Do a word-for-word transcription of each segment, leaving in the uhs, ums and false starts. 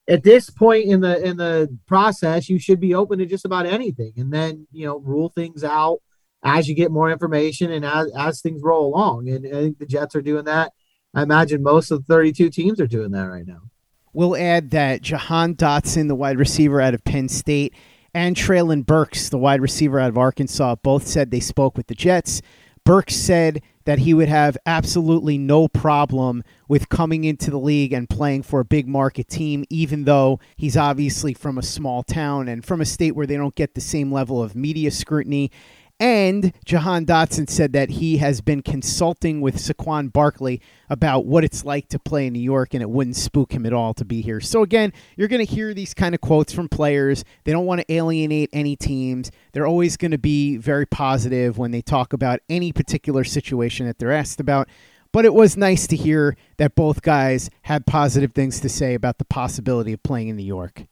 at this point in the in the process, you should be open to just about anything and then, you know, rule things out as you get more information and as, as things roll along. And I think the Jets are doing that. I imagine most of the thirty-two teams are doing that right now. We'll add that Jahan Dotson, the wide receiver out of Penn State, and Treylon Burks, the wide receiver out of Arkansas, both said they spoke with the Jets. Burks said that he would have absolutely no problem with coming into the league and playing for a big market team, even though he's obviously from a small town and from a state where they don't get the same level of media scrutiny. And Jahan Dotson said that he has been consulting with Saquon Barkley about what it's like to play in New York, and it wouldn't spook him at all to be here. So again, you're going to hear these kind of quotes from players. They don't want to alienate any teams. They're always going to be very positive when they talk about any particular situation that they're asked about. But it was nice to hear that both guys had positive things to say about the possibility of playing in New York.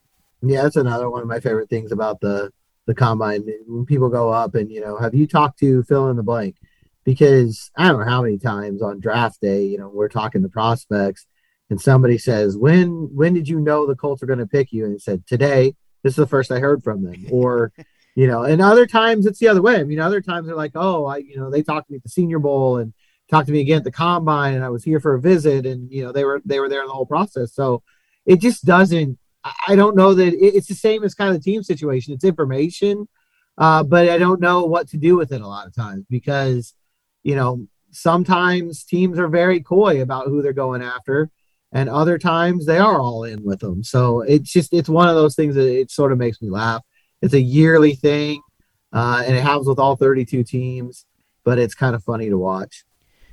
Yeah, that's another one of my favorite things about the the Combine, when people go up and, you know, have you talked to fill in the blank? Because I don't know how many times on draft day, you know, we're talking to prospects and somebody says, when, when did you know the Colts are going to pick you? And it said, today, this is the first I heard from them. Or, you know, and other times it's the other way. I mean, other times they're like, oh, I, you know, they talked to me at the Senior Bowl and talked to me again at the Combine and I was here for a visit and, you know, they were, they were there in the whole process. So it just doesn't, I don't know that it's the same as kind of the team situation. It's information, uh, but I don't know what to do with it a lot of times because, you know, sometimes teams are very coy about who they're going after. and other times they are all in with them. So it's just, it's one of those things that it sort of makes me laugh. It's a yearly thing, uh, and it happens with all thirty-two teams, but it's kind of funny to watch.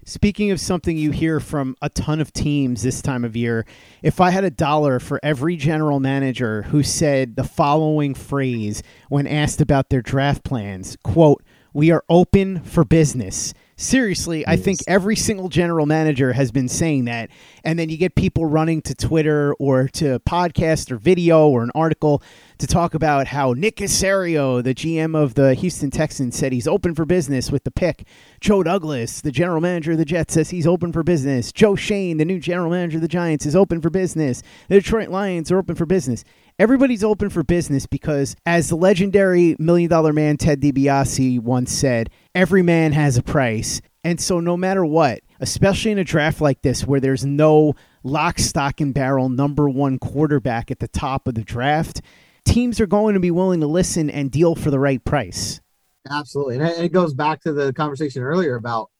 Speaking of something you hear from a ton of teams this time of year, if I had a dollar for every general manager who said the following phrase when asked about their draft plans, quote, "We are open for business." Seriously, I think every single general manager has been saying that. And then you get people running to Twitter or to podcast or video or an article to talk about how Nick Caserio, the G M of the Houston Texans, said he's open for business with the pick. Joe Douglas, the general manager of the Jets, says he's open for business. Joe Schoen, the new general manager of the Giants, is open for business. The Detroit Lions are open for business. Everybody's open for business because, as the legendary Million Dollar Man Ted DiBiase once said, every man has a price. And so no matter what, especially in a draft like this where there's no lock, stock, and barrel number one quarterback at the top of the draft, teams are going to be willing to listen and deal for the right price. Absolutely. And it goes back to the conversation earlier about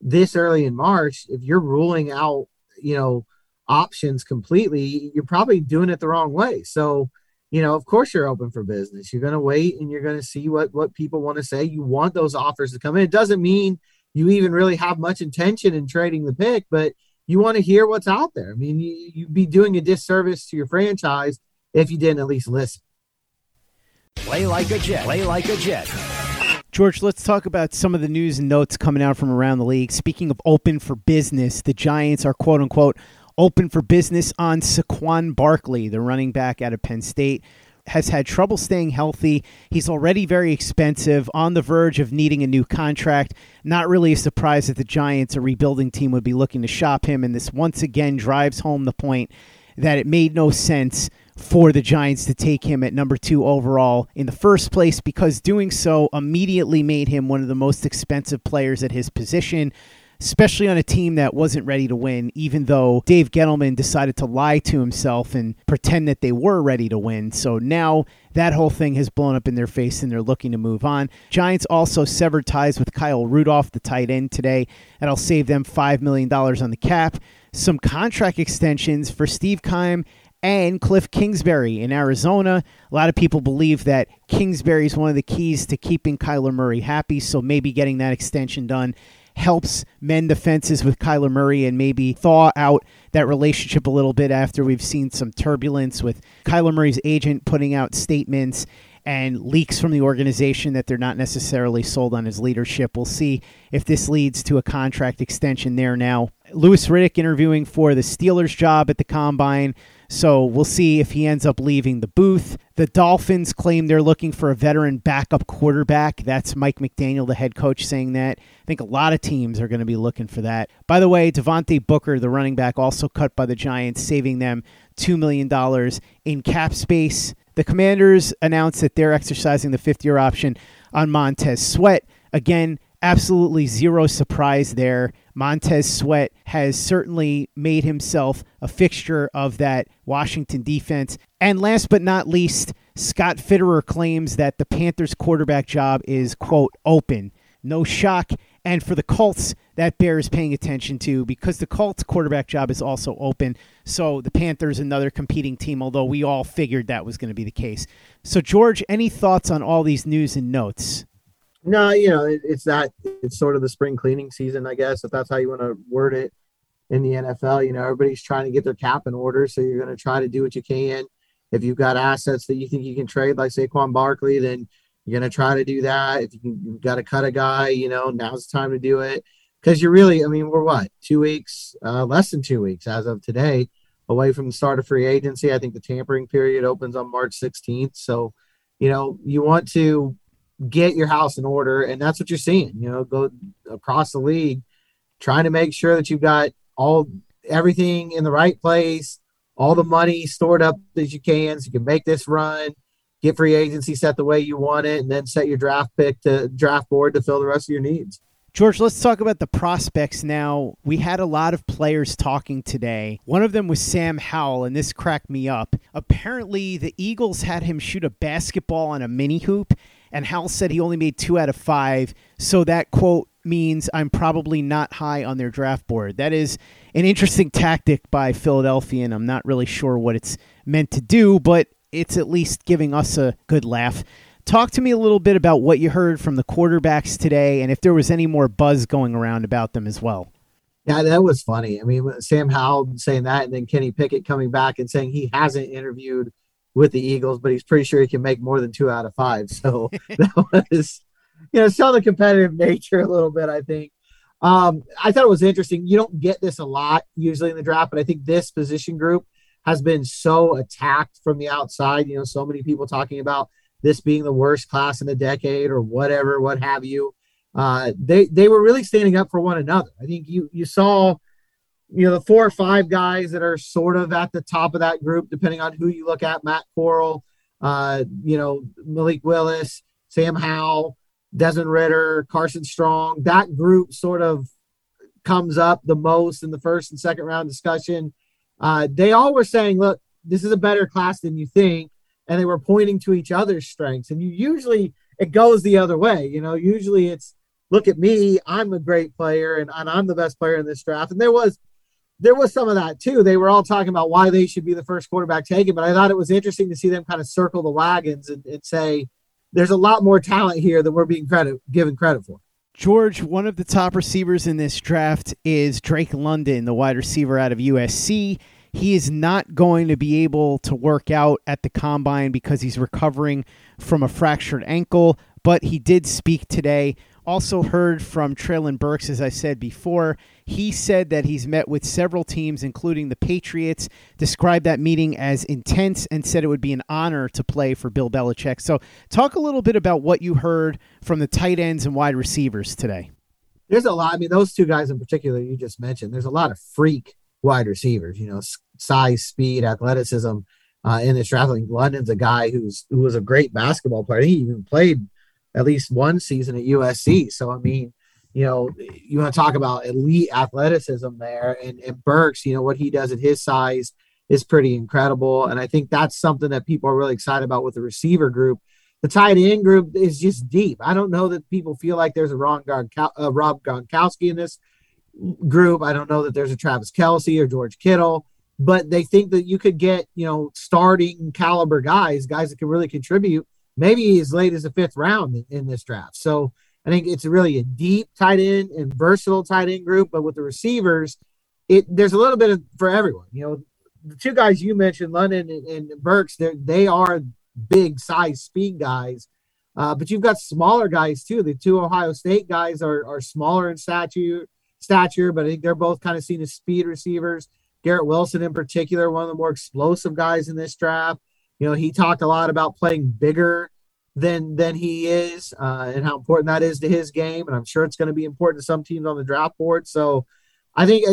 this early in March, if you're ruling out, you know, options completely, you're probably doing it the wrong way. So, you know, of course you're open for business. You're going to wait and you're going to see what, what people want to say. You want those offers to come in. It doesn't mean you even really have much intention in trading the pick, but you want to hear what's out there. I mean, you, you'd be doing a disservice to your franchise if you didn't at least listen. Play like a Jet. Play like a Jet. George, let's talk about some of the news and notes coming out from around the league. Speaking of open for business, the Giants are quote-unquote open for business on Saquon Barkley, the running back out of Penn State. Has had trouble staying healthy. He's already very expensive, on the verge of needing a new contract. Not really a surprise that the Giants, a rebuilding team, would be looking to shop him, and this once again drives home the point that it made no sense for the Giants to take him at number two overall in the first place, because doing so immediately made him one of the most expensive players at his position, especially on a team that wasn't ready to win, even though Dave Gettleman decided to lie to himself and pretend that they were ready to win. So now that whole thing has blown up in their face and they're looking to move on. Giants also severed ties with Kyle Rudolph, the tight end, today. That'll save them five million dollars on the cap. Some contract extensions for Steve Keim and Cliff Kingsbury in Arizona. A lot of people believe that Kingsbury is one of the keys to keeping Kyler Murray happy, so maybe getting that extension done helps mend the fences with Kyler Murray and maybe thaw out that relationship a little bit after we've seen some turbulence with Kyler Murray's agent putting out statements and leaks from the organization that they're not necessarily sold on his leadership. We'll see if this leads to a contract extension there now. Louis Riddick interviewing for the Steelers job at the Combine, so we'll see if he ends up leaving the booth. The Dolphins claim they're looking for a veteran backup quarterback. That's Mike McDaniel, the head coach, saying that. I think a lot of teams are going to be looking for that. By the way, Devontae Booker, the running back, also cut by the Giants, saving them two million dollars in cap space. The Commanders announced that they're exercising the fifth-year option on Montez Sweat. Again, absolutely zero surprise there. Montez Sweat has certainly made himself a fixture of that Washington defense. And last but not least, Scott Fitterer claims that the Panthers quarterback job is, quote, open. No shock. And for the Colts, that bears paying attention to, because the Colts quarterback job is also open. So the Panthers, another competing team, although we all figured that was going to be the case. So, George, any thoughts on all these news and notes? No, you know, it, it's that it's sort of the spring cleaning season, I guess, if that's how you want to word it in the N F L. You know, everybody's trying to get their cap in order, so you're going to try to do what you can. If you've got assets that you think you can trade, like Saquon Barkley, then you're going to try to do that. If you can, you've got to cut a guy, you know, now's the time to do it. Because you're really, I mean, we're what, two weeks, uh, less than two weeks as of today, away from the start of free agency. I think the tampering period opens on March sixteenth. So, you know, you want to get your house in order, and that's what you're seeing. You know, go across the league, trying to make sure that you've got all everything in the right place, all the money stored up that you can, so you can make this run, get free agency set the way you want it, and then set your draft pick to draft board to fill the rest of your needs. George, let's talk about the prospects now. We had a lot of players talking today. One of them was Sam Howell, and this cracked me up. Apparently, the Eagles had him shoot a basketball on a mini hoop, and Howell said he only made two out of five, so that, quote, means I'm probably not high on their draft board. That is an interesting tactic by Philadelphia, and I'm not really sure what it's meant to do, but it's at least giving us a good laugh. Talk to me a little bit about what you heard from the quarterbacks today and if there was any more buzz going around about them as well. Yeah, that was funny. I mean, Sam Howell saying that, and then Kenny Pickett coming back and saying he hasn't interviewed with the Eagles, but he's pretty sure he can make more than two out of five. So that was, you know, saw the competitive nature a little bit, I think. Um, I thought it was interesting. You don't get this a lot usually in the draft, but I think this position group has been so attacked from the outside. You know, so many people talking about this being the worst class in a decade or whatever, what have you. Uh, they, they were really standing up for one another. I think you, you saw, you know, the four or five guys that are sort of at the top of that group, depending on who you look at, Matt Corral, uh, you know, Malik Willis, Sam Howell, Desmond Ritter, Carson Strong. That group sort of comes up the most in the first and second round discussion. Uh, they all were saying, look, this is a better class than you think. And they were pointing to each other's strengths. And you usually, it goes the other way. You know, usually it's, look at me, I'm a great player and, and I'm the best player in this draft. And there was, there was some of that too. They were all talking about why they should be the first quarterback taken, but I thought it was interesting to see them kind of circle the wagons and, and say, there's a lot more talent here than we're being credit given credit for. George, one of the top receivers in this draft is Drake London, the wide receiver out of U S C. He is not going to be able to work out at the Combine because he's recovering from a fractured ankle, but he did speak today. Also heard from Treylon Burks, as I said before. He said that he's met with several teams, including the Patriots, described that meeting as intense, and said it would be an honor to play for Bill Belichick. So talk a little bit about what you heard from the tight ends and wide receivers today. There's a lot. I mean, those two guys in particular you just mentioned, there's a lot of freak wide receivers, you know, size, speed, athleticism uh, in this draft. London's a guy who's who was a great basketball player. He even played at least one season at U S C. So, I mean, you know, you want to talk about elite athleticism there. And, and Burks, you know, what he does at his size is pretty incredible. And I think that's something that people are really excited about with the receiver group. The tight end group is just deep. I don't know that people feel like there's a Ron Gronkowski, uh, Rob Gronkowski in this group. I don't know that there's a Travis Kelce or George Kittle, but they think that you could get, you know, starting caliber guys, guys that can really contribute maybe as late as the fifth round in, in this draft. So I think it's really a deep tight end and versatile tight end group, but with the receivers, it there's a little bit of, for everyone. You know, the two guys you mentioned, London and, and Burks, they are big size speed guys, uh, but you've got smaller guys too. The two Ohio State guys are are smaller in stature, stature, but I think they're both kind of seen as speed receivers. Garrett Wilson in particular, one of the more explosive guys in this draft. You know, he talked a lot about playing bigger than than he is uh, and how important that is to his game. And I'm sure it's going to be important to some teams on the draft board. So I think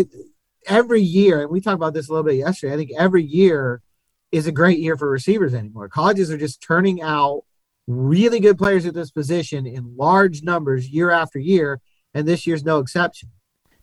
every year, and we talked about this a little bit yesterday, I think every year is a great year for receivers anymore. Colleges are just turning out really good players at this position in large numbers year after year, and this year's no exception.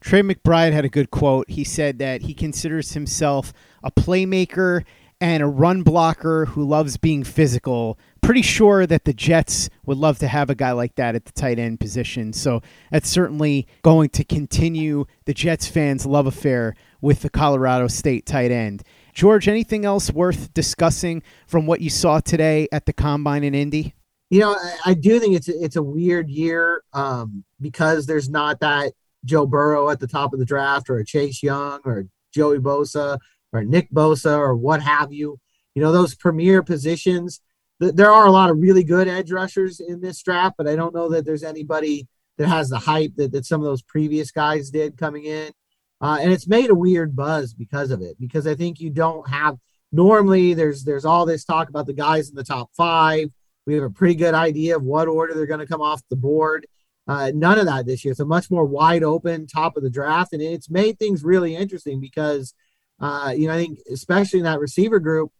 Trey McBride had a good quote. He said that he considers himself a playmaker and a run blocker who loves being physical. Pretty sure that the Jets would love to have a guy like that at the tight end position. So that's certainly going to continue the Jets fans' love affair with the Colorado State tight end. George, anything else worth discussing from what you saw today at the Combine in Indy? You know, I, I do think it's a, it's a weird year um, because there's not that Joe Burrow at the top of the draft or a Chase Young or Joey Bosa or Nick Bosa or what have you. You know, those premier positions, th- there are a lot of really good edge rushers in this draft, but I don't know that there's anybody that has the hype that, that some of those previous guys did coming in. Uh, and it's made a weird buzz because of it, because I think you don't have – normally there's there's all this talk about the guys in the top five. We have a pretty good idea of what order they're going to come off the board. Uh, none of that this year. It's a much more wide open top of the draft. And it's made things really interesting because, uh, you know, I think especially in that receiver group,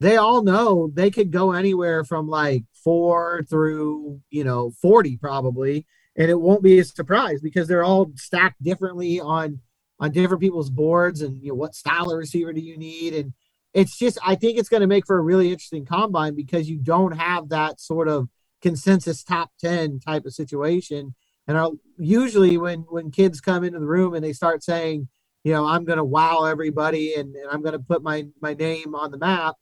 they all know they could go anywhere from like four through, you know, forty probably. And it won't be a surprise because they're all stacked differently on, on different people's boards and, you know, what style of receiver do you need? And it's just, I think it's going to make for a really interesting combine because you don't have that sort of consensus top ten type of situation. And I'll, usually when, when kids come into the room and they start saying, you know, I'm going to wow everybody and, and I'm going to put my, my name on the map,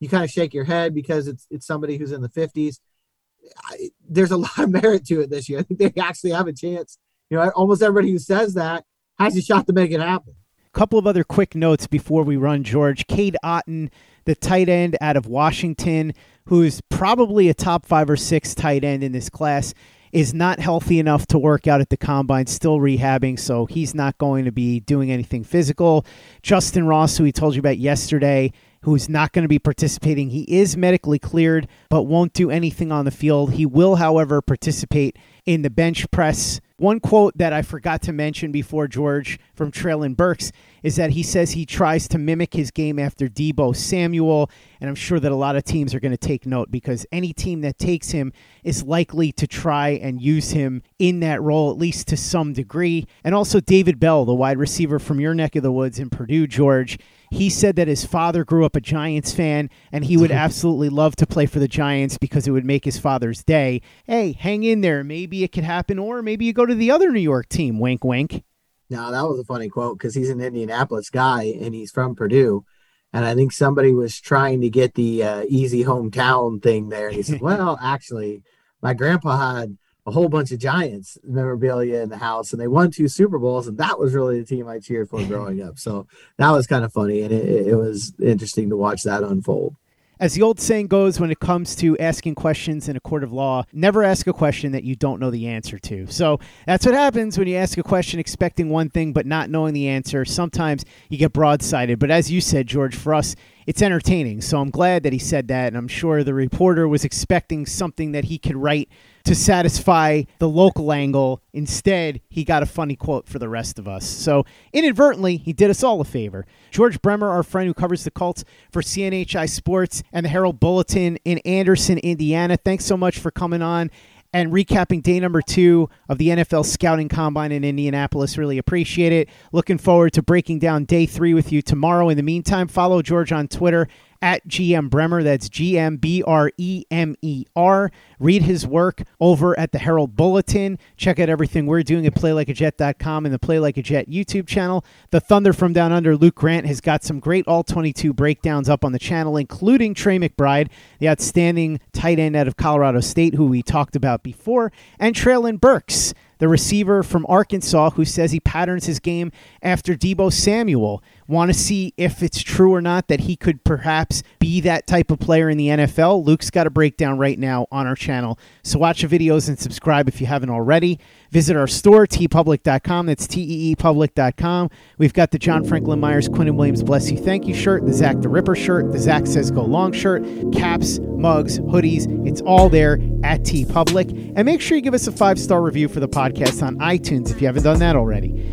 you kind of shake your head because it's it's somebody who's in the fifties. I, there's a lot of merit to it this year. I think they actually have a chance. You know, almost everybody who says that has a shot to make it happen. Couple of other quick notes before we run, George. Cade Otton, the tight end out of Washington, who's probably a top five or six tight end in this class, is not healthy enough to work out at the Combine, still rehabbing, so he's not going to be doing anything physical. Justin Ross, who we told you about yesterday, who's not going to be participating. He is medically cleared, but won't do anything on the field. He will, however, participate in the bench press. One quote that I forgot to mention before, George, from Treylon Burks, is that he says he tries to mimic his game after Deebo Samuel, and I'm sure that a lot of teams are going to take note because any team that takes him is likely to try and use him in that role, at least to some degree. And also David Bell, the wide receiver from your neck of the woods in Purdue, George, he said that his father grew up a Giants fan and he would absolutely love to play for the Giants because it would make his father's day. Hey, hang in there. Maybe it could happen, or maybe you go to the other New York team. Wink, wink. No, that was a funny quote because he's an Indianapolis guy and he's from Purdue. And I think somebody was trying to get the uh, easy hometown thing there. And he said, well, actually, my grandpa had a whole bunch of Giants memorabilia in the house, and they won two Super Bowls, and that was really the team I cheered for growing up. So that was kind of funny, and it, it was interesting to watch that unfold. As the old saying goes, when it comes to asking questions in a court of law, never ask a question that you don't know the answer to. So that's what happens when you ask a question expecting one thing but not knowing the answer. Sometimes you get broadsided. But as you said, George, for us, it's entertaining. So I'm glad that he said that, and I'm sure the reporter was expecting something that he could write to satisfy the local angle. Instead, he got a funny quote for the rest of us. So inadvertently, he did us all a favor. George Bremer, our friend who covers the Colts for C N H I Sports and the Herald Bulletin in Anderson, Indiana, thanks so much for coming on and recapping day number two of the N F L Scouting Combine in Indianapolis. Really appreciate it. Looking forward to breaking down day three with you tomorrow. In the meantime, follow George on Twitter at G M Bremer. That's G M B R E M E R. Read his work over at the Herald Bulletin. Check out everything we're doing at play like a jet dot com and the Play Like a Jet YouTube channel. The Thunder from Down Under, Luke Grant, has got some great all twenty-two breakdowns up on the channel, including Trey McBride, the outstanding tight end out of Colorado State, who we talked about before, and Treylon Burks, the receiver from Arkansas, who says he patterns his game after Deebo Samuel. Want to see if it's true or not that he could perhaps be that type of player in the N F L? Luke's got a breakdown right now on our channel. So watch the videos and subscribe if you haven't already. Visit our store, tee public dot com. That's tee public dot com. We've got the John Franklin Myers, Quinnen Williams, Bless You, Thank You shirt, the Zach the Ripper shirt, the Zach Says Go Long shirt, caps, mugs, hoodies. It's all there at tee public. And make sure you give us a five-star review for the podcast. podcast on iTunes if you haven't done that already.